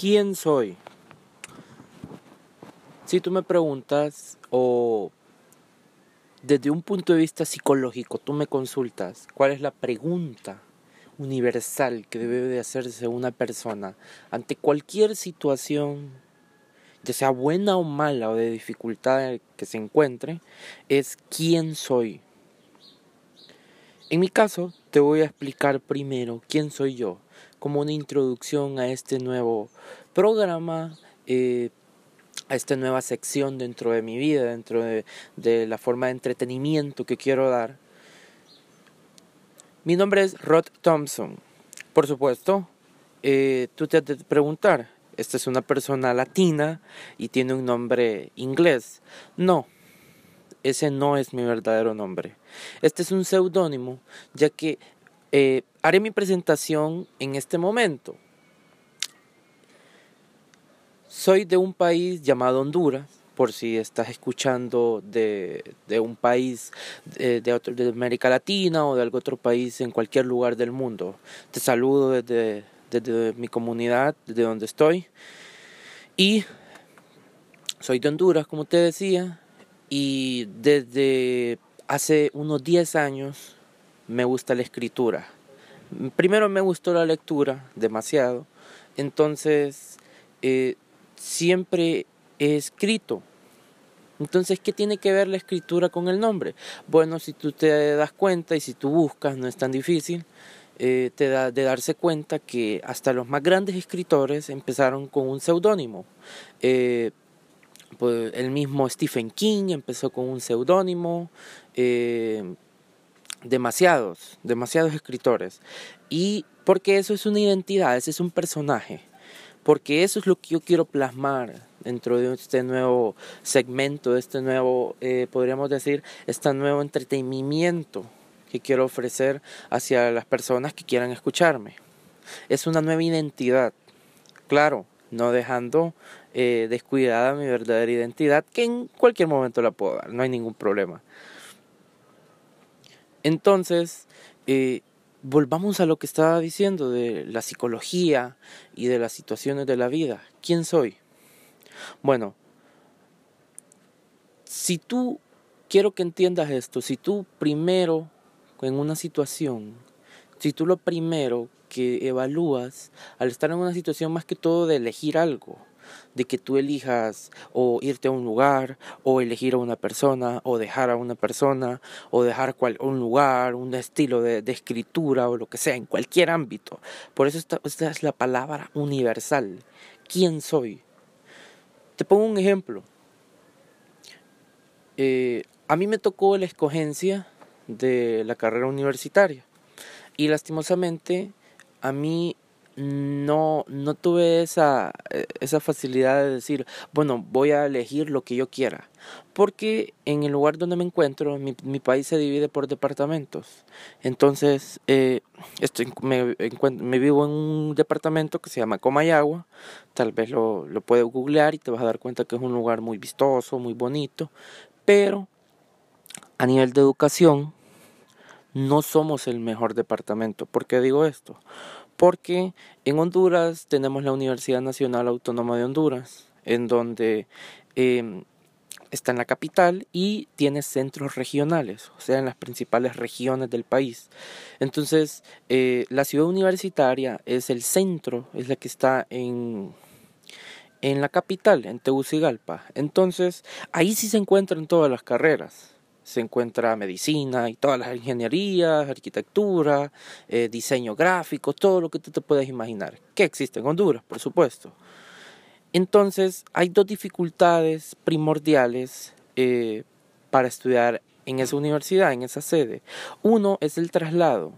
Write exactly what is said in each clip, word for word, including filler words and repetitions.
¿Quién soy? Si tú me preguntas o desde un punto de vista psicológico tú me consultas cuál es la pregunta universal que debe de hacerse una persona ante cualquier situación, ya sea buena o mala o de dificultad que se encuentre, es ¿quién soy? En mi caso, te voy a explicar primero quién soy yo, como una introducción a este nuevo programa, eh, a esta nueva sección dentro de mi vida, dentro de, de la forma de entretenimiento que quiero dar. Mi nombre es Rod Thompson. Por supuesto, eh, tú te has de preguntar, ¿esta es una persona latina y tiene un nombre inglés? No. Ese no es mi verdadero nombre. Este es un seudónimo, ya que eh, haré mi presentación en este momento. Soy de un país llamado Honduras, por si estás escuchando de, de un país de, de, otro, de América Latina o de algún otro país en cualquier lugar del mundo. Te saludo desde, desde mi comunidad, desde donde estoy. Y soy de Honduras, como te decía. Y desde hace unos diez años me gusta la escritura. Primero me gustó la lectura, demasiado. Entonces, eh, siempre he escrito. Entonces, ¿qué tiene que ver la escritura con el nombre? Bueno, si tú te das cuenta y si tú buscas, no es tan difícil. Eh, te da de darse cuenta que hasta los más grandes escritores empezaron con un seudónimo. Eh, Pues el mismo Stephen King empezó con un seudónimo, eh, demasiados, demasiados escritores. Y porque eso es una identidad, ese es un personaje, porque eso es lo que yo quiero plasmar dentro de este nuevo segmento, de este nuevo, eh, podríamos decir, este nuevo entretenimiento que quiero ofrecer hacia las personas que quieran escucharme. Es una nueva identidad, claro, no dejando eh, descuidada mi verdadera identidad, que en cualquier momento la puedo dar, no hay ningún problema. Entonces, eh, volvamos a lo que estaba diciendo de la psicología y de las situaciones de la vida. ¿Quién soy? Bueno, si tú, quiero que entiendas esto, si tú primero, en una situación, si tú lo primero que evalúas al estar en una situación más que todo de elegir algo, de que tú elijas o irte a un lugar o elegir a una persona o dejar a una persona o dejar cual, un lugar, un estilo de, de escritura o lo que sea, en cualquier ámbito. Por eso esta, esta es la palabra universal. ¿Quién soy? Te pongo un ejemplo. Eh, a mí me tocó la escogencia de la carrera universitaria y lastimosamente a mí no, no tuve esa, esa facilidad de decir, bueno, voy a elegir lo que yo quiera. Porque en el lugar donde me encuentro, mi, mi país se divide por departamentos. Entonces, eh, estoy, me, me vivo en un departamento que se llama Comayagua. Tal vez lo, lo puedes googlear y te vas a dar cuenta que es un lugar muy vistoso, muy bonito. Pero a nivel de educación, no somos el mejor departamento. ¿Por qué digo esto? Porque en Honduras tenemos la Universidad Nacional Autónoma de Honduras, en donde eh, está en la capital y tiene centros regionales, o sea, en las principales regiones del país. Entonces, eh, la ciudad universitaria es el centro, es la que está en, en la capital, en Tegucigalpa. Entonces, ahí sí se encuentran todas las carreras. Se encuentra medicina y todas las ingenierías, arquitectura, eh, diseño gráfico, todo lo que tú te puedes imaginar, que existe en Honduras, por supuesto. Entonces, hay dos dificultades primordiales eh, para estudiar en esa universidad, en esa sede. Uno es el traslado.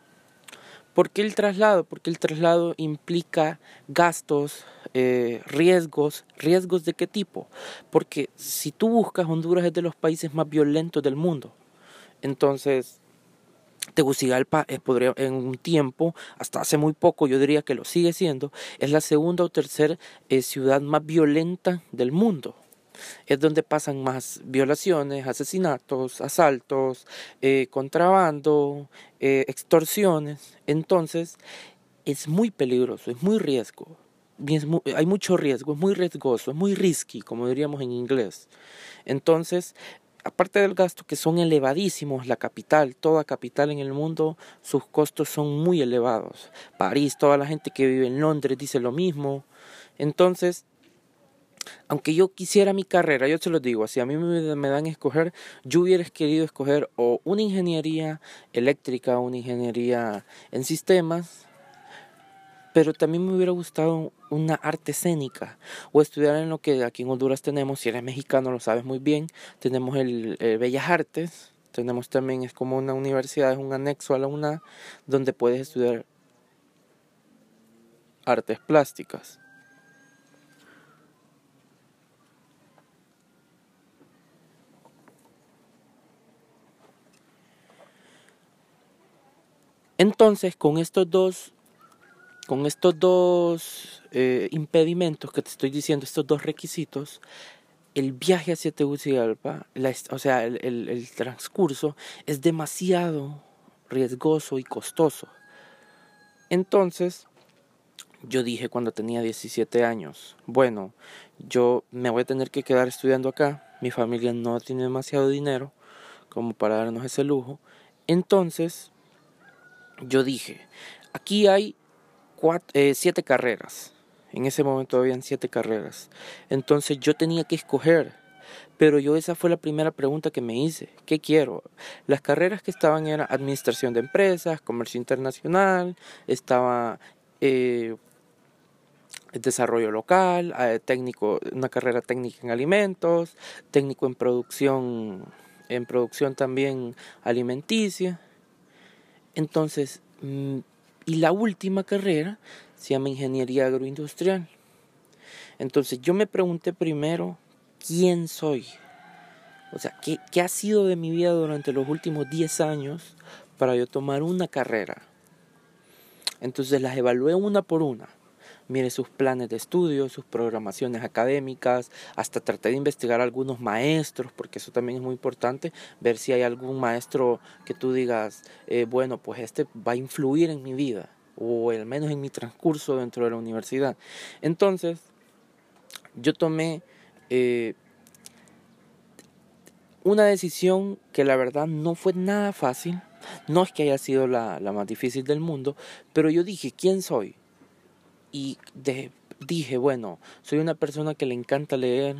¿Por qué el traslado? Porque el traslado implica gastos, Eh, riesgos, riesgos ¿de qué tipo? Porque si tú buscas, Honduras es de los países más violentos del mundo. Entonces, Tegucigalpa es, podría, en un tiempo, hasta hace muy poco, yo diría que lo sigue siendo, es la segunda o tercera eh, ciudad más violenta del mundo. Es donde pasan más violaciones, asesinatos, asaltos, eh, contrabando, eh, extorsiones. Entonces, es muy peligroso, es muy riesgo. hay mucho riesgo, es muy riesgoso, es muy risky, como diríamos en inglés. Entonces, aparte del gasto, que son elevadísimos, la capital, toda capital en el mundo, sus costos son muy elevados. París, toda la gente que vive en Londres dice lo mismo. Entonces, aunque yo quisiera mi carrera, yo se lo digo, si a mí me, me dan a escoger, yo hubiera querido escoger o una ingeniería eléctrica, una ingeniería en sistemas, pero también me hubiera gustado una arte escénica o estudiar en lo que aquí en Honduras tenemos, si eres mexicano lo sabes muy bien, tenemos el, el Bellas Artes, tenemos también, es como una universidad, es un anexo a la U N A, donde puedes estudiar artes plásticas. Entonces, con estos dos, con estos dos eh, impedimentos que te estoy diciendo, estos dos requisitos, el viaje hacia Tegucigalpa, la, o sea, el, el, el transcurso, es demasiado riesgoso y costoso. Entonces, yo dije cuando tenía diecisiete años, bueno, yo me voy a tener que quedar estudiando acá, mi familia no tiene demasiado dinero como para darnos ese lujo, entonces... Yo dije, aquí hay cuatro, eh, siete carreras. En ese momento habían siete carreras. Entonces yo tenía que escoger. Pero yo esa fue la primera pregunta que me hice. ¿Qué quiero? Las carreras que estaban eran administración de empresas, comercio internacional, estaba eh, desarrollo local, eh, técnico, una carrera técnica en alimentos, técnico en producción, en producción también alimenticia. Entonces, y la última carrera se llama Ingeniería Agroindustrial. Entonces, yo me pregunté primero, ¿quién soy? O sea, ¿qué, qué ha sido de mi vida durante los últimos diez años para yo tomar una carrera? Entonces, las evalué una por una. Mire sus planes de estudio, sus programaciones académicas, hasta traté de investigar a algunos maestros, porque eso también es muy importante, ver si hay algún maestro que tú digas, eh, bueno, pues este va a influir en mi vida, o al menos en mi transcurso dentro de la universidad. Entonces, yo tomé eh, una decisión que la verdad no fue nada fácil, no es que haya sido la, la más difícil del mundo, pero yo dije, ¿quién soy? Y de, dije, bueno, soy una persona que le encanta leer,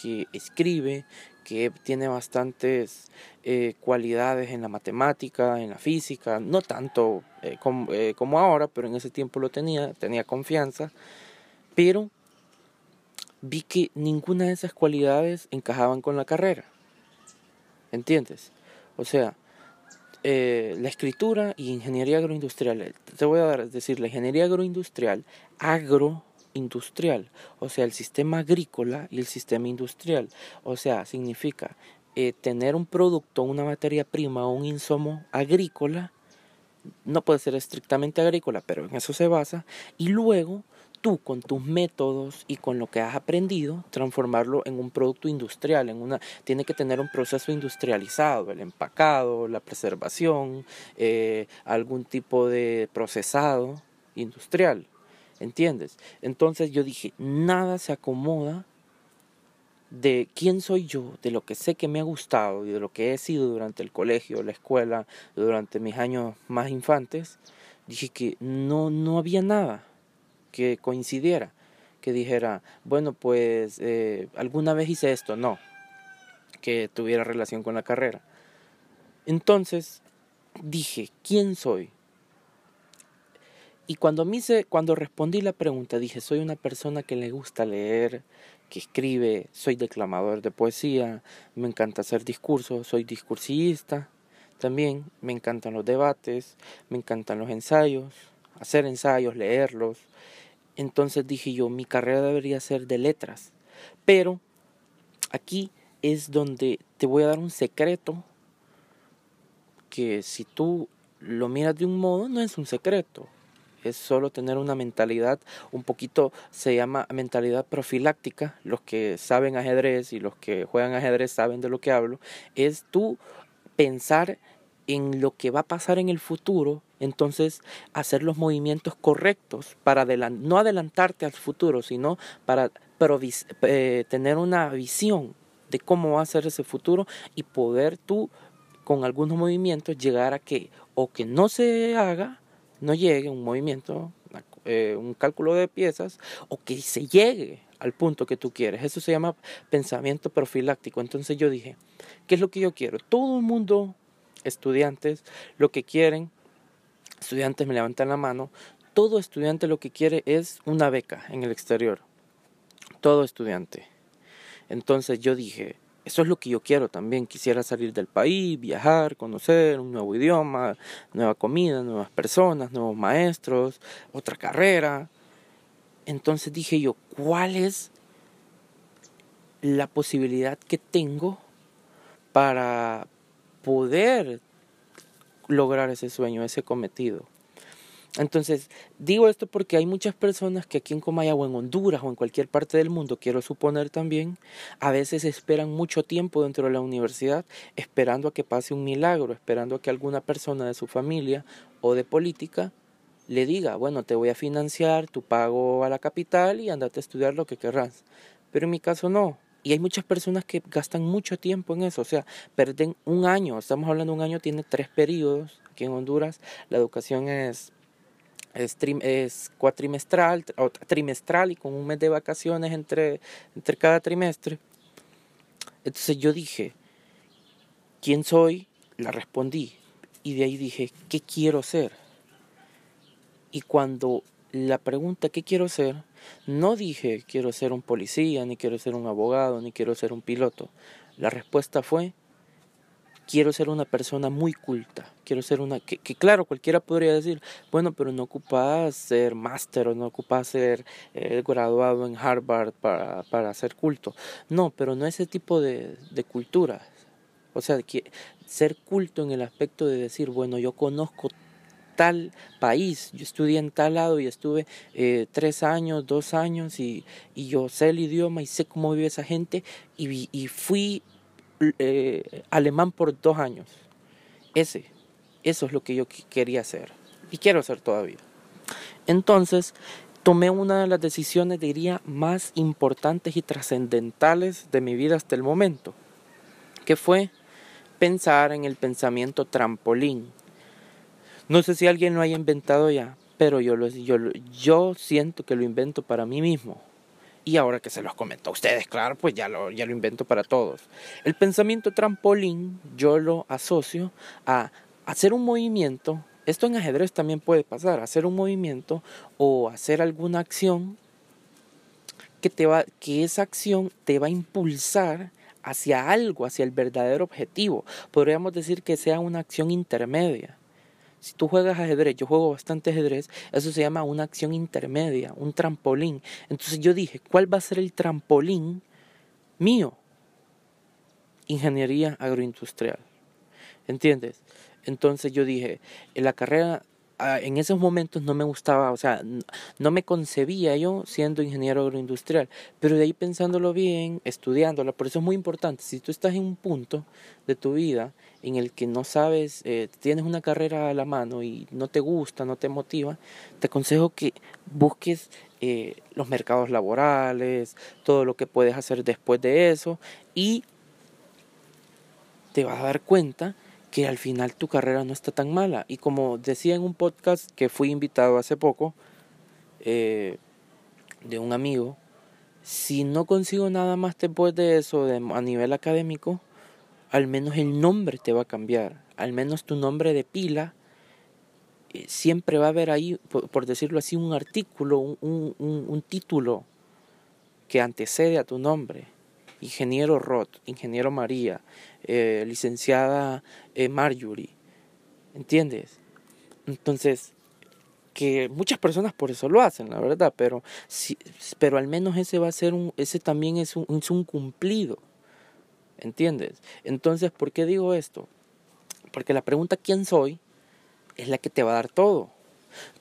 que escribe, que tiene bastantes eh, cualidades en la matemática, en la física, no tanto eh, como, eh, como ahora, pero en ese tiempo lo tenía, tenía confianza, pero vi que ninguna de esas cualidades encajaban con la carrera, ¿entiendes? O sea... Eh, la escritura y ingeniería agroindustrial, te voy a dar, es decir, la ingeniería agroindustrial, agroindustrial, o sea, el sistema agrícola y el sistema industrial, o sea, significa eh, tener un producto, una materia prima o un insumo agrícola, no puede ser estrictamente agrícola, pero en eso se basa, y luego tú con tus métodos y con lo que has aprendido, transformarlo en un producto industrial, en una, tiene que tener un proceso industrializado, el empacado, la preservación, eh, algún tipo de procesado industrial, ¿entiendes? Entonces yo dije, nada se acomoda de quién soy yo, de lo que sé que me ha gustado y de lo que he sido durante el colegio, la escuela, durante mis años más infantes, dije que no, no había nada que coincidiera, que dijera, bueno, pues eh, alguna vez hice esto, no, que tuviera relación con la carrera. Entonces dije, ¿quién soy? Y cuando, me hice, cuando respondí la pregunta, dije, soy una persona que le gusta leer, que escribe, soy declamador de poesía, me encanta hacer discursos, soy discursista, también me encantan los debates, me encantan los ensayos, hacer ensayos, leerlos. Entonces dije yo, mi carrera debería ser de letras. Pero aquí es donde te voy a dar un secreto que si tú lo miras de un modo, no es un secreto. Es solo tener una mentalidad, un poquito se llama mentalidad profiláctica. Los que saben ajedrez y los que juegan ajedrez saben de lo que hablo. Es tú pensar en lo que va a pasar en el futuro, entonces hacer los movimientos correctos para adelant- no adelantarte al futuro, sino para provis- eh, tener una visión de cómo va a ser ese futuro y poder tú, con algunos movimientos, llegar a que o que no se haga, no llegue un movimiento, eh, un cálculo de piezas, o que se llegue al punto que tú quieres. Eso se llama pensamiento profiláctico. Entonces yo dije, ¿qué es lo que yo quiero? Todo el mundo, estudiantes, lo que quieren, estudiantes me levantan la mano, todo estudiante lo que quiere es una beca en el exterior. Todo estudiante. Entonces yo dije, eso es lo que yo quiero también. Quisiera salir del país, viajar, conocer un nuevo idioma, nueva comida, nuevas personas, nuevos maestros, otra carrera. Entonces dije yo, ¿cuál es la posibilidad que tengo para poder lograr ese sueño, ese cometido? Entonces, digo esto porque hay muchas personas que aquí en Comayagua, en Honduras o en cualquier parte del mundo, quiero suponer también, a veces esperan mucho tiempo dentro de la universidad, esperando a que pase un milagro, esperando a que alguna persona de su familia o de política le diga, bueno, te voy a financiar tu pago a la capital y andate a estudiar lo que querrás. Pero en mi caso no. Y hay muchas personas que gastan mucho tiempo en eso, o sea, pierden un año. Estamos hablando de un año, tiene tres periodos. Aquí en Honduras la educación es... Es, tri, es cuatrimestral o trimestral y con un mes de vacaciones entre, entre cada trimestre. Entonces yo dije, ¿quién soy? La respondí. Y de ahí dije, ¿qué quiero ser? Y cuando la pregunta, ¿qué quiero ser? No dije, quiero ser un policía, ni quiero ser un abogado, ni quiero ser un piloto. La respuesta fue, quiero ser una persona muy culta, quiero ser una... Que, que claro, cualquiera podría decir, bueno, pero no ocupas ser máster o no ocupas ser eh, graduado en Harvard para, para ser culto. No, pero no ese tipo de, de cultura. O sea, que ser culto en el aspecto de decir, bueno, yo conozco tal país, yo estudié en tal lado y estuve eh, tres años, dos años y, y yo sé el idioma y sé cómo vive esa gente y, y fui... Eh, alemán por dos años. Ese, eso es lo que yo qu- quería hacer y quiero hacer todavía. Entonces tomé una de las decisiones, diría, más importantes y trascendentales de mi vida hasta el momento, que fue pensar en el pensamiento trampolín. No sé si alguien lo haya inventado ya, pero yo, lo, yo, yo siento que lo invento para mí mismo. Y ahora que se los comento a ustedes, claro, pues ya lo, ya lo invento para todos. El pensamiento trampolín yo lo asocio a hacer un movimiento. Esto en ajedrez también puede pasar. Hacer un movimiento o hacer alguna acción que, te va, que esa acción te va a impulsar hacia algo, hacia el verdadero objetivo. Podríamos decir que sea una acción intermedia. Si tú juegas ajedrez, yo juego bastante ajedrez, eso se llama una acción intermedia, un trampolín. Entonces yo dije, ¿cuál va a ser el trampolín mío? Ingeniería agroindustrial, ¿entiendes? Entonces yo dije, en la carrera, en esos momentos no me gustaba, o sea, no me concebía yo siendo ingeniero agroindustrial, pero de ahí pensándolo bien, estudiándolo, por eso es muy importante, si tú estás en un punto de tu vida en el que no sabes, eh, tienes una carrera a la mano y no te gusta, no te motiva, te aconsejo que busques eh, los mercados laborales, todo lo que puedes hacer después de eso y te vas a dar cuenta que al final tu carrera no está tan mala. Y como decía en un podcast que fui invitado hace poco eh, de un amigo, si no consigo nada más después de eso de, a nivel académico, al menos el nombre te va a cambiar, al menos tu nombre de pila, eh, siempre va a haber ahí, por, por decirlo así, un artículo, un, un, un, un título que antecede a tu nombre. Ingeniero Rod, Ingeniero María, eh, Licenciada eh, Marjorie, ¿entiendes? Entonces, que muchas personas por eso lo hacen, la verdad, pero, si, pero al menos ese va a ser un, ese también es un, es un cumplido, ¿entiendes? Entonces, ¿por qué digo esto? Porque la pregunta ¿quién soy? Es la que te va a dar todo.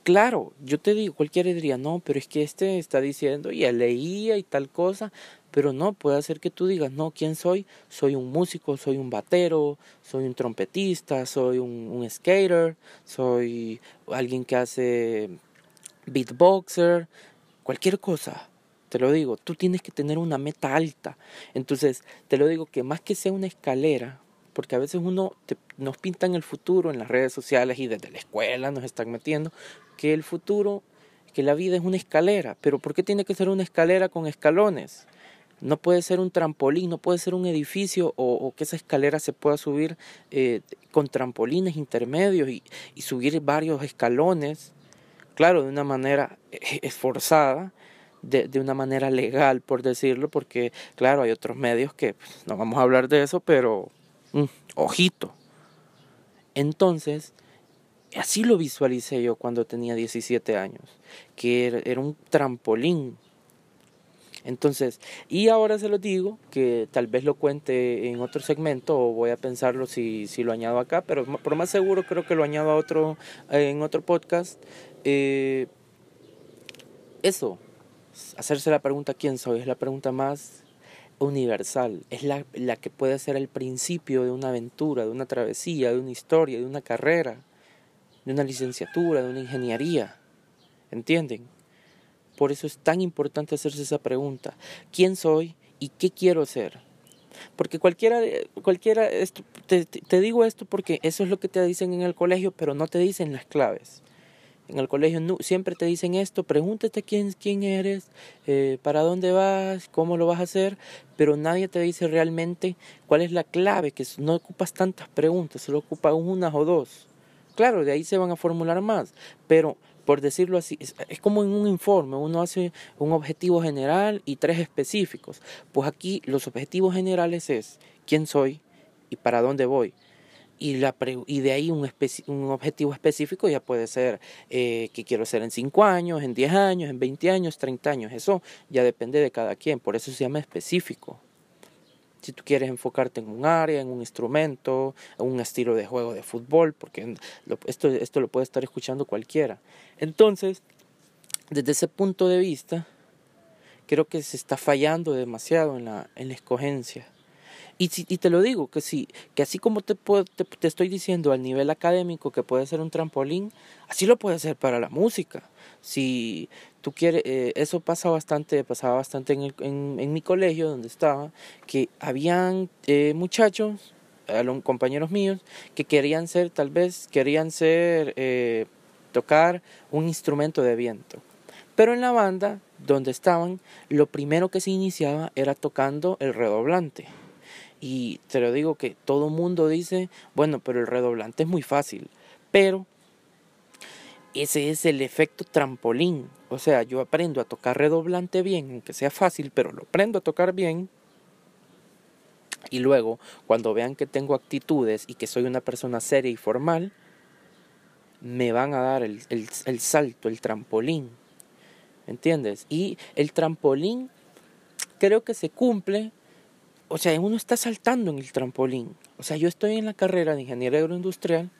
Claro, yo te digo, cualquiera diría, no, pero es que este está diciendo, y leía y tal cosa, Pero no, puede hacer que tú digas, no, ¿quién soy? Soy un músico, soy un batero, soy un trompetista, soy un, un skater, soy alguien que hace beatboxer, cualquier cosa. Te lo digo, tú tienes que tener una meta alta. Entonces, te lo digo que más que sea una escalera, porque a veces uno te, nos pintan el futuro en las redes sociales y desde la escuela nos están metiendo, que el futuro, que la vida es una escalera. Pero ¿por qué tiene que ser una escalera con escalones? No puede ser un trampolín, no puede ser un edificio o, o que esa escalera se pueda subir eh, con trampolines intermedios y, y subir varios escalones, claro, de una manera esforzada, de, de una manera legal, por decirlo, porque claro, hay otros medios que pues, no vamos a hablar de eso, pero mm, ojito. Entonces, así lo visualicé yo cuando tenía diecisiete años, que era, era un trampolín. Entonces, y ahora se los digo, que tal vez lo cuente en otro segmento o voy a pensarlo si, si lo añado acá, pero por más seguro creo que lo añado a otro, eh, en otro podcast. Eh, eso, hacerse la pregunta ¿quién soy? Es la pregunta más universal, es la, la que puede ser el principio de una aventura, de una travesía, de una historia, de una carrera, de una licenciatura, de una ingeniería, ¿entienden? Por eso es tan importante hacerse esa pregunta. ¿Quién soy y qué quiero ser? Porque cualquiera, cualquiera esto, te, te digo esto porque eso es lo que te dicen en el colegio, pero no te dicen las claves. En el colegio no, siempre te dicen esto, pregúntate quién, quién eres, eh, para dónde vas, cómo lo vas a hacer, pero nadie te dice realmente cuál es la clave, que no ocupas tantas preguntas, solo ocupas unas o dos. Claro, de ahí se van a formular más, pero... Por decirlo así, es como en un informe, uno hace un objetivo general y tres específicos. Pues aquí los objetivos generales es quién soy y para dónde voy. Y, la pre- y de ahí un, espe- un objetivo específico ya puede ser eh, qué quiero ser en cinco años, en diez años, en veinte años, treinta años. Eso ya depende de cada quien, por eso se llama específico. Si tú quieres enfocarte en un área, en un instrumento, en un estilo de juego de fútbol, porque esto, esto lo puede estar escuchando cualquiera. Entonces, desde ese punto de vista, creo que se está fallando demasiado en la, en la escogencia. Y, si, y te lo digo, que, si, que así como te, puedo, te, te estoy diciendo al nivel académico que puede ser un trampolín, así lo puede ser para la música. Si tú quieres, eh, eso pasa bastante, pasaba bastante en, el, en, en mi colegio donde estaba, que habían eh, muchachos, eh, compañeros míos, que querían ser, tal vez, querían ser, eh, tocar un instrumento de viento. Pero en la banda donde estaban, lo primero que se iniciaba era tocando el redoblante. Y te lo digo que todo mundo dice, bueno, pero el redoblante es muy fácil. Pero ese es el efecto trampolín. O sea, yo aprendo a tocar redoblante bien, aunque sea fácil, pero lo aprendo a tocar bien. Y luego, cuando vean que tengo actitudes y que soy una persona seria y formal, me van a dar el, el, el salto, el trampolín. ¿Entiendes? Y el trampolín creo que se cumple... O sea, uno está saltando en el trampolín. O sea, yo estoy en la carrera de ingeniería agroindustrial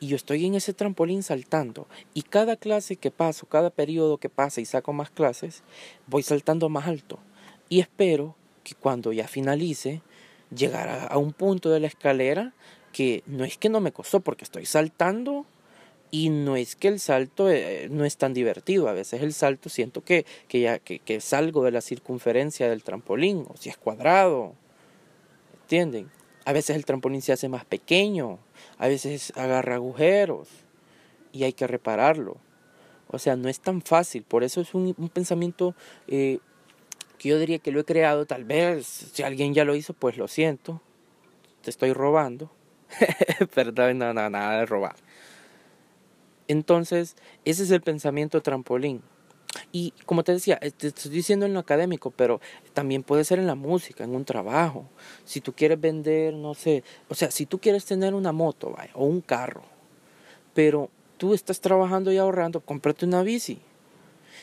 y yo estoy en ese trampolín saltando. Y cada clase que paso, cada periodo que pasa y saco más clases, voy saltando más alto. Y espero que cuando ya finalice, llegar a, a un punto de la escalera que no es que no me costó porque estoy saltando y no es que el salto eh, no es tan divertido. A veces el salto siento que, que, ya, que, que salgo de la circunferencia del trampolín, o si es cuadrado, ¿entienden? A veces el trampolín se hace más pequeño, a veces agarra agujeros y hay que repararlo. O sea, no es tan fácil, por eso es un, un pensamiento eh, que yo diría que lo he creado, tal vez, si alguien ya lo hizo, pues lo siento, te estoy robando, perdón, no, no, nada de robar. Entonces, ese es el pensamiento trampolín. Y como te decía, te estoy diciendo en lo académico, pero también puede ser en la música, en un trabajo. Si tú quieres vender, no sé, o sea, si tú quieres tener una moto, vaya, o un carro, pero tú estás trabajando y ahorrando, cómprate una bici.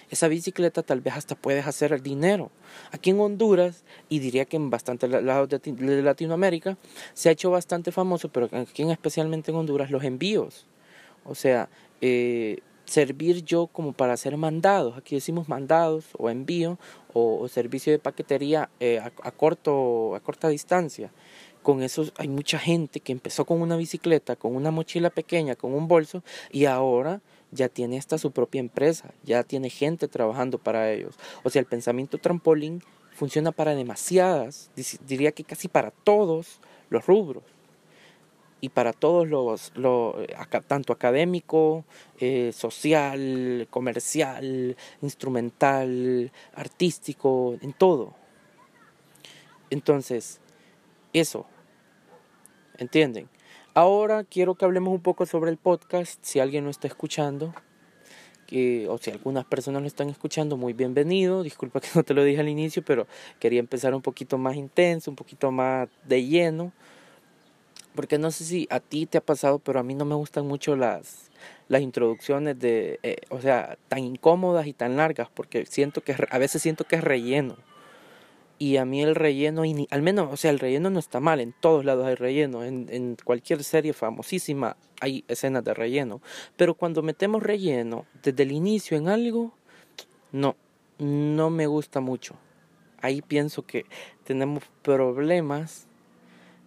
Esa bicicleta tal vez hasta puedes hacer el dinero. Aquí en Honduras, y diría que en bastantes lados de Latinoamérica, se ha hecho bastante famoso, pero aquí especialmente en Honduras, los envíos. O sea, eh, servir yo como para hacer mandados. Aquí decimos mandados o envío o, o servicio de paquetería eh, a, a, corto, a corta distancia. Con eso hay mucha gente que empezó con una bicicleta, con una mochila pequeña, con un bolso, y ahora ya tiene hasta su propia empresa, ya tiene gente trabajando para ellos. O sea, el pensamiento trampolín funciona para demasiadas, diría que casi para todos los rubros. Y para todos los, los tanto académico, eh, social, comercial, instrumental, artístico, en todo. Entonces, eso, ¿entienden? Ahora quiero que hablemos un poco sobre el podcast, si alguien lo está escuchando, que, o si algunas personas lo están escuchando, muy bienvenido. Disculpa que no te lo dije al inicio, pero quería empezar un poquito más intenso, un poquito más de lleno. Porque no sé si a ti te ha pasado, pero a mí no me gustan mucho las, las introducciones de, eh, o sea, tan incómodas y tan largas, porque siento que a veces siento que es relleno. Y a mí el relleno, al menos, o sea, el relleno no está mal, en todos lados hay relleno, en, en cualquier serie famosísima hay escenas de relleno. Pero cuando metemos relleno desde el inicio en algo, no, no me gusta mucho. Ahí pienso que tenemos problemas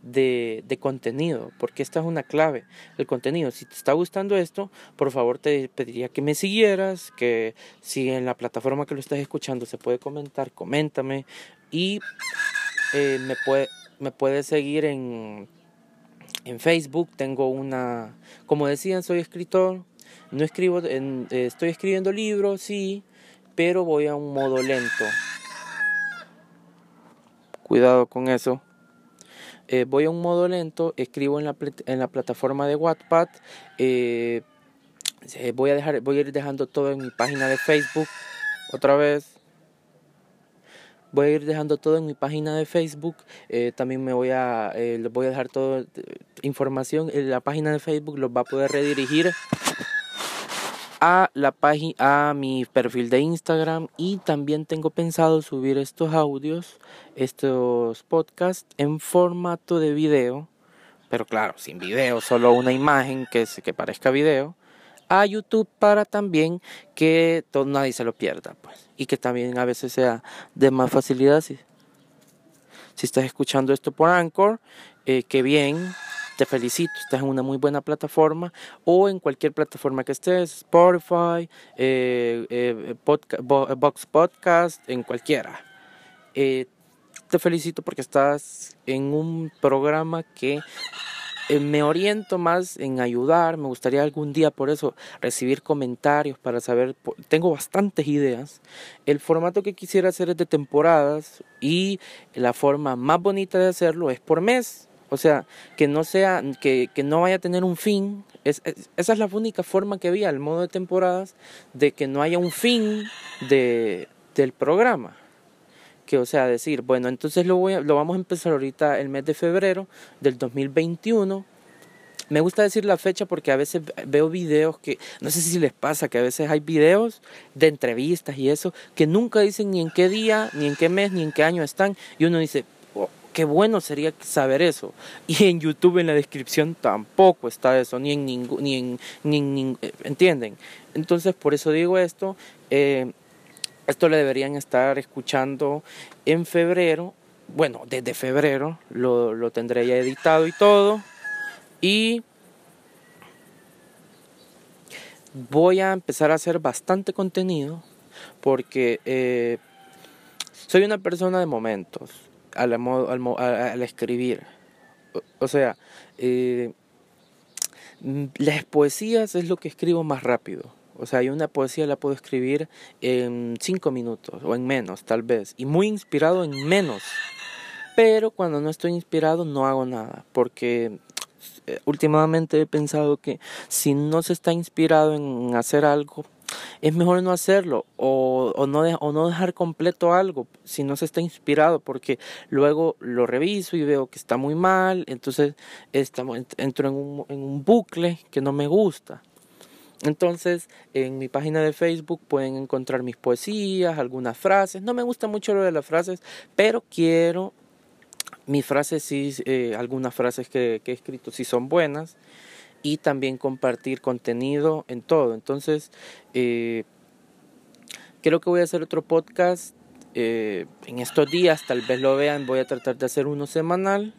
De, de contenido, porque esta es una clave, el contenido. Si te está gustando esto, por favor te pediría que me siguieras, que si en la plataforma que lo estás escuchando se puede comentar, coméntame, y eh, me puede, me puedes seguir en, en Facebook. Tengo una, como decían, soy escritor, no escribo, en, eh, estoy escribiendo libros, sí, pero voy a un modo lento, cuidado con eso. Eh, voy a un modo lento, escribo en la, en la plataforma de Wattpad, eh, voy, a dejar, voy a ir dejando todo en mi página de Facebook, otra vez, voy a ir dejando todo en mi página de Facebook, eh, también me voy a, eh, les voy a dejar toda información en la página de Facebook, los va a poder redirigir a la página, a mi perfil de Instagram, y también tengo pensado subir estos audios, estos podcasts en formato de video, pero claro, sin video, solo una imagen que, que parezca video, a YouTube, para también que todo, nadie se lo pierda, pues, y que también a veces sea de más facilidad. Si, si estás escuchando esto por Anchor, eh, qué bien. Te felicito, estás en una muy buena plataforma, o en cualquier plataforma que estés, Spotify, eh, eh, podcast, Box Podcast, en cualquiera. Eh, te felicito porque estás en un programa que eh, me oriento más en ayudar. Me gustaría algún día, por eso, recibir comentarios para saber. Tengo bastantes ideas. El formato que quisiera hacer es de temporadas, y la forma más bonita de hacerlo es por mes. O sea, que no sea, que, que no vaya a tener un fin. Es, es, esa es la única forma que había, el modo de temporadas, de que no haya un fin de, del programa. Que, o sea, decir, bueno, entonces lo, voy a, lo vamos a empezar ahorita el mes de febrero del dos mil veintiuno. Me gusta decir la fecha porque a veces veo videos que, no sé si les pasa, que a veces hay videos de entrevistas y eso, que nunca dicen ni en qué día, ni en qué mes, ni en qué año están. Y uno dice, qué bueno sería saber eso. Y en YouTube, en la descripción, tampoco está eso, ni en ningún, ni en, ni en, ni en, ¿entienden? Entonces, por eso digo esto, eh, esto lo deberían estar escuchando en febrero, bueno, desde febrero, lo, lo tendré ya editado y todo, y voy a empezar a hacer bastante contenido, porque eh, soy una persona de momentos, Al, al, al escribir. O, o sea, eh, las poesías es lo que escribo más rápido. O sea, yo una poesía la puedo escribir en cinco minutos o en menos, tal vez. Y muy inspirado, en menos. Pero cuando no estoy inspirado, no hago nada. Porque eh, últimamente he pensado que si no se está inspirado en hacer algo, es mejor no hacerlo, o, o, no de, o no dejar completo algo si no se está inspirado, porque luego lo reviso y veo que está muy mal, entonces estamos, entro en un, en un bucle que no me gusta. Entonces, en mi página de Facebook pueden encontrar mis poesías, algunas frases. No me gusta mucho lo de las frases, pero quiero mis frases, sí, eh, algunas frases que, que he escrito, sí son buenas. y también compartir contenido en todo. Entonces, eh, creo que voy a hacer otro podcast eh, en estos días, tal vez lo vean. Voy a tratar de hacer uno semanal,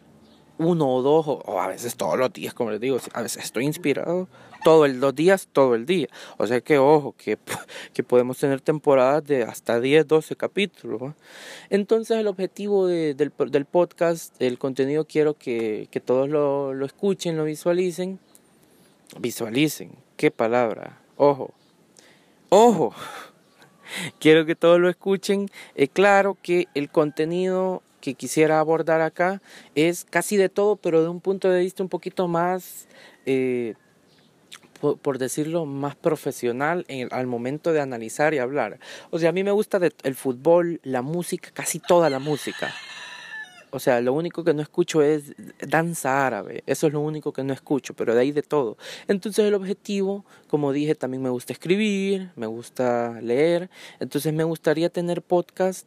uno o dos, o, o a veces todos los días, como les digo, a veces estoy inspirado, todos los días, todo el día. O sea que, ojo, que, que podemos tener temporadas de hasta diez, doce capítulos, ¿eh? Entonces el objetivo de, del, del podcast, el contenido, quiero que, que todos lo, lo escuchen, lo visualicen, visualicen, qué palabra, ojo, ojo, quiero que todos lo escuchen. Eh, claro que el contenido que quisiera abordar acá es casi de todo, pero de un punto de vista un poquito más, eh, por, por decirlo, más profesional en, al momento de analizar y hablar. O sea, a mí me gusta de, el fútbol, la música, casi toda la música. O sea, lo único que no escucho es danza árabe, eso es lo único que no escucho, pero de ahí de todo. Entonces el objetivo, como dije, también me gusta escribir, me gusta leer, entonces me gustaría tener podcasts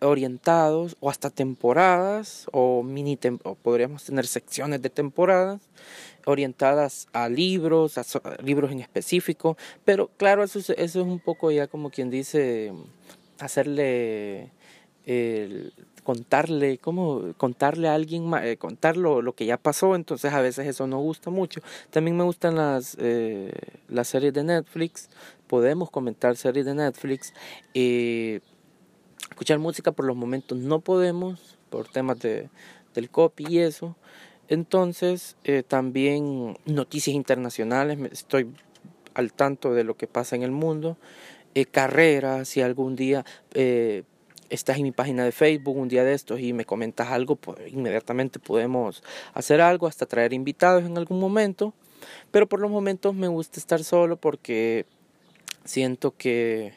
orientados o hasta temporadas o mini tem- o podríamos tener secciones de temporadas orientadas a libros, a, so- a libros en específico, pero claro, eso es, eso es un poco ya como quien dice, hacerle... el contarle cómo contarle a alguien más, eh, contar lo, lo que ya pasó. Entonces a veces eso no gusta mucho. También me gustan las eh, las series de Netflix, podemos comentar series de Netflix, eh, escuchar música por los momentos no podemos por temas de del copy y eso. Entonces eh, también noticias internacionales, estoy al tanto de lo que pasa en el mundo, eh, carreras, si algún día eh, estás en mi página de Facebook un día de estos y me comentas algo, pues inmediatamente podemos hacer algo, hasta traer invitados en algún momento. Pero por los momentos me gusta estar solo porque siento que,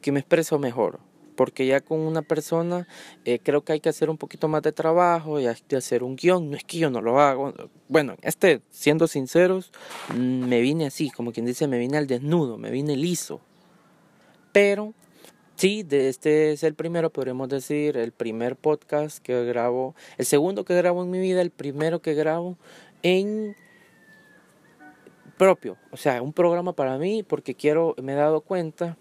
que me expreso mejor. Porque ya con una persona eh, creo que hay que hacer un poquito más de trabajo y hay que hacer un guión. No es que yo no lo hago. Bueno, este, siendo sinceros, me vine así, como quien dice, me vine al desnudo, me vine liso. Pero... sí, de este es el primero, podríamos decir, el primer podcast que grabo, el segundo que grabo en mi vida, el primero que grabo en propio, o sea, un programa para mí, porque quiero, me he dado cuenta,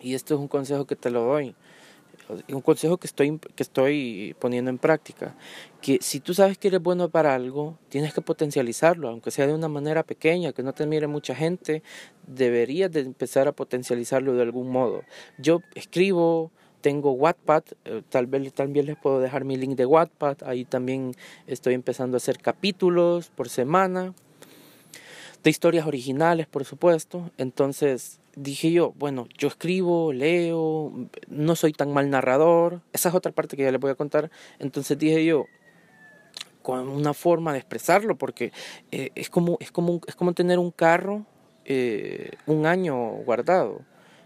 y esto es un consejo que te lo doy, un consejo que estoy, que estoy poniendo en práctica, que si tú sabes que eres bueno para algo, tienes que potencializarlo, aunque sea de una manera pequeña, que no te mire mucha gente, deberías de empezar a potencializarlo de algún modo. Yo escribo, tengo Wattpad, eh, tal vez también les puedo dejar mi link de Wattpad, ahí también estoy empezando a hacer capítulos por semana, de historias originales, por supuesto. Entonces dije yo, bueno, yo escribo, leo, no soy tan mal narrador. Esa es otra parte que ya les voy a contar. Entonces dije yo, con una forma de expresarlo, porque eh, es, como, es, como, es como tener un carro eh, un año guardado.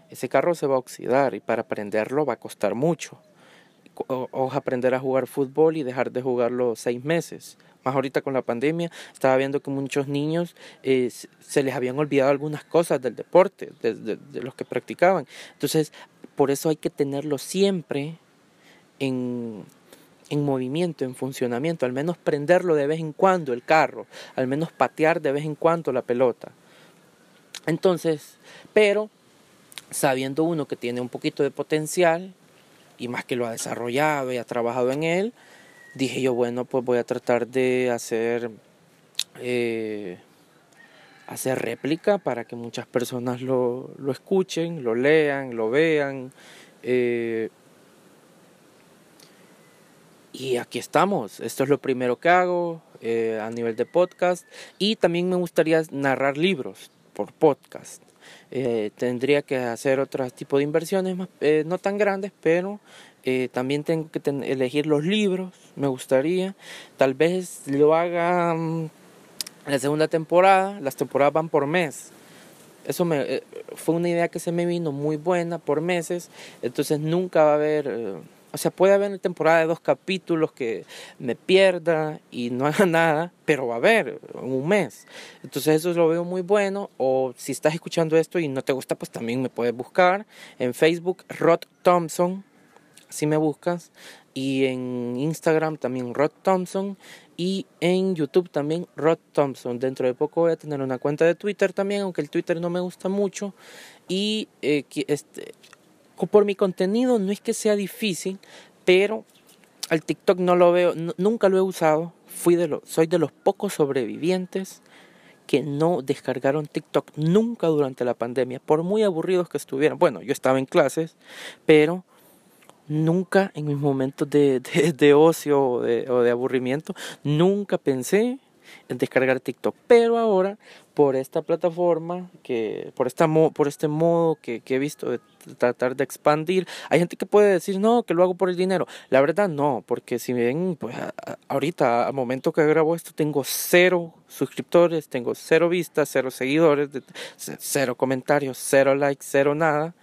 Ese carro se va a oxidar y para prenderlo va a costar mucho. O, o aprender a jugar fútbol y dejar de jugarlo seis meses. Más ahorita con la pandemia, estaba viendo que muchos niños eh, se les habían olvidado algunas cosas del deporte, de, de, de los que practicaban. Entonces, por eso hay que tenerlo siempre en, en movimiento, en funcionamiento, al menos prenderlo de vez en cuando el carro, al menos patear de vez en cuando la pelota. Entonces, pero sabiendo uno que tiene un poquito de potencial, y más que lo ha desarrollado y ha trabajado en él, dije yo, bueno, pues voy a tratar de hacer, eh, hacer réplica para que muchas personas lo, lo escuchen, lo lean, lo vean. Eh, y aquí estamos. Esto es lo primero que hago eh, a nivel de podcast. Y también me gustaría narrar libros por podcast. Eh, tendría que hacer otro tipo de inversiones, más, eh, no tan grandes, pero... Eh, también tengo que ten- elegir los libros, me gustaría, tal vez lo haga mmm, la segunda temporada, las temporadas van por mes, eso me, eh, fue una idea que se me vino muy buena por meses, entonces nunca va a haber, eh, o sea, puede haber una temporada de dos capítulos que me pierda y no haga nada, pero va a haber en un mes, entonces eso lo veo muy bueno. O si estás escuchando esto y no te gusta, pues también me puedes buscar en Facebook, Rod Thompson, si me buscas, y en Instagram también Rod Thompson, y en YouTube también Rod Thompson. Dentro de poco voy a tener una cuenta de Twitter también, aunque el Twitter no me gusta mucho, y eh, este, por mi contenido no es que sea difícil, pero al TikTok no lo veo, no, nunca lo he usado. Fui de lo, soy de los pocos sobrevivientes que no descargaron TikTok nunca durante la pandemia, por muy aburridos que estuvieran. Bueno, yo estaba en clases, pero nunca en mis momentos de, de, de ocio o de, o de aburrimiento, nunca pensé en descargar TikTok. Pero ahora, por esta plataforma, que por esta mo, por este modo que, que he visto de tratar de expandir, hay gente que puede decir, no, que lo hago por el dinero. La verdad no, porque si bien, pues a, a, ahorita, al momento que grabo esto, tengo cero suscriptores, tengo cero vistas, cero seguidores, de, cero comentarios, cero likes, cero nada,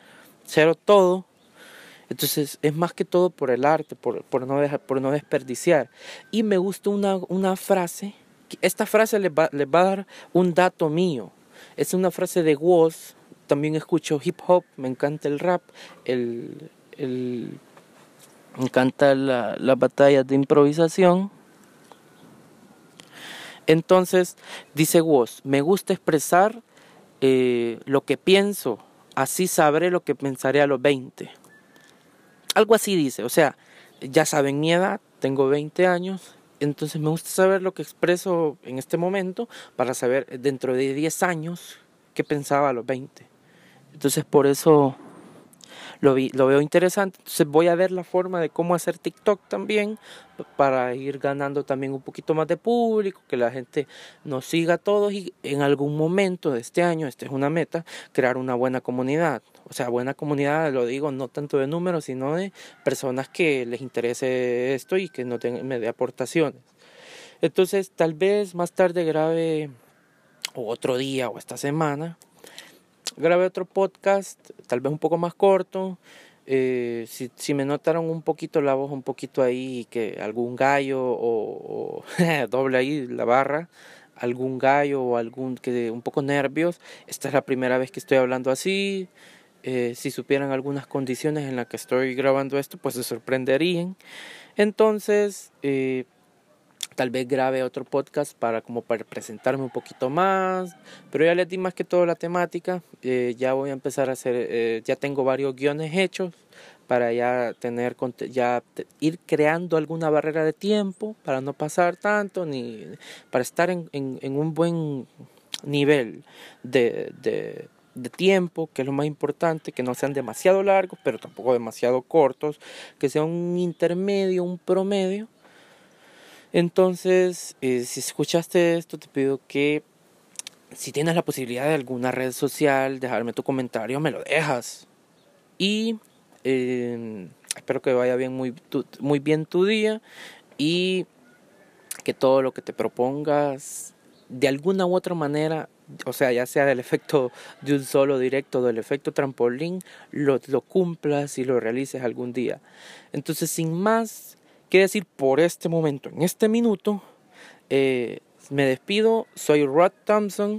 cero todo. Entonces es más que todo por el arte, por, por, no, dejar, por no desperdiciar. Y me gusta una, una frase. Esta frase les va, les va a dar un dato mío. Es una frase de Wos. También escucho hip hop, me encanta el rap, el, el, me encanta la, la batalla de improvisación. Entonces, dice Wos, me gusta expresar eh, lo que pienso, así sabré lo que pensaré a los veinte. Algo así dice, o sea, ya saben mi edad, tengo veinte años. Entonces me gusta saber lo que expreso en este momento para saber dentro de diez años qué pensaba a los veinte. Entonces por eso lo, vi, lo veo interesante. Entonces voy a ver la forma de cómo hacer TikTok también para ir ganando también un poquito más de público, que la gente nos siga a todos y en algún momento de este año, esta es una meta, crear una buena comunidad. O sea, buena comunidad, lo digo, no tanto de números, sino de personas que les interese esto y que no tengan, me dé aportaciones. Entonces, tal vez más tarde grabe, o otro día, o esta semana, grabe otro podcast, tal vez un poco más corto. Eh, si, si me notaron un poquito la voz, un poquito ahí, que algún gallo, o, o doble ahí la barra, algún gallo, o algún que un poco nervios. Esta es la primera vez que estoy hablando así. Eh, si supieran algunas condiciones en las que estoy grabando esto, pues se sorprenderían. Entonces, eh, tal vez grabe otro podcast para como para presentarme un poquito más. Pero ya les di más que todo la temática. Eh, ya voy a empezar a hacer, eh, ya tengo varios guiones hechos para ya tener, ya ir creando alguna barrera de tiempo para no pasar tanto, ni para estar en, en, en un buen nivel de, de de tiempo, que es lo más importante, que no sean demasiado largos, pero tampoco demasiado cortos, que sea un intermedio, un promedio. Entonces, eh, si escuchaste esto, te pido que, si tienes la posibilidad de alguna red social, dejarme tu comentario, me lo dejas. Y eh, espero que vaya bien muy, tu, muy bien tu día, y que todo lo que te propongas, de alguna u otra manera, o sea, ya sea del efecto de un solo directo, del efecto trampolín, lo, lo cumplas y lo realices algún día. Entonces, sin más que decir por este momento, en este minuto, eh, me despido. Soy Rod Thompson.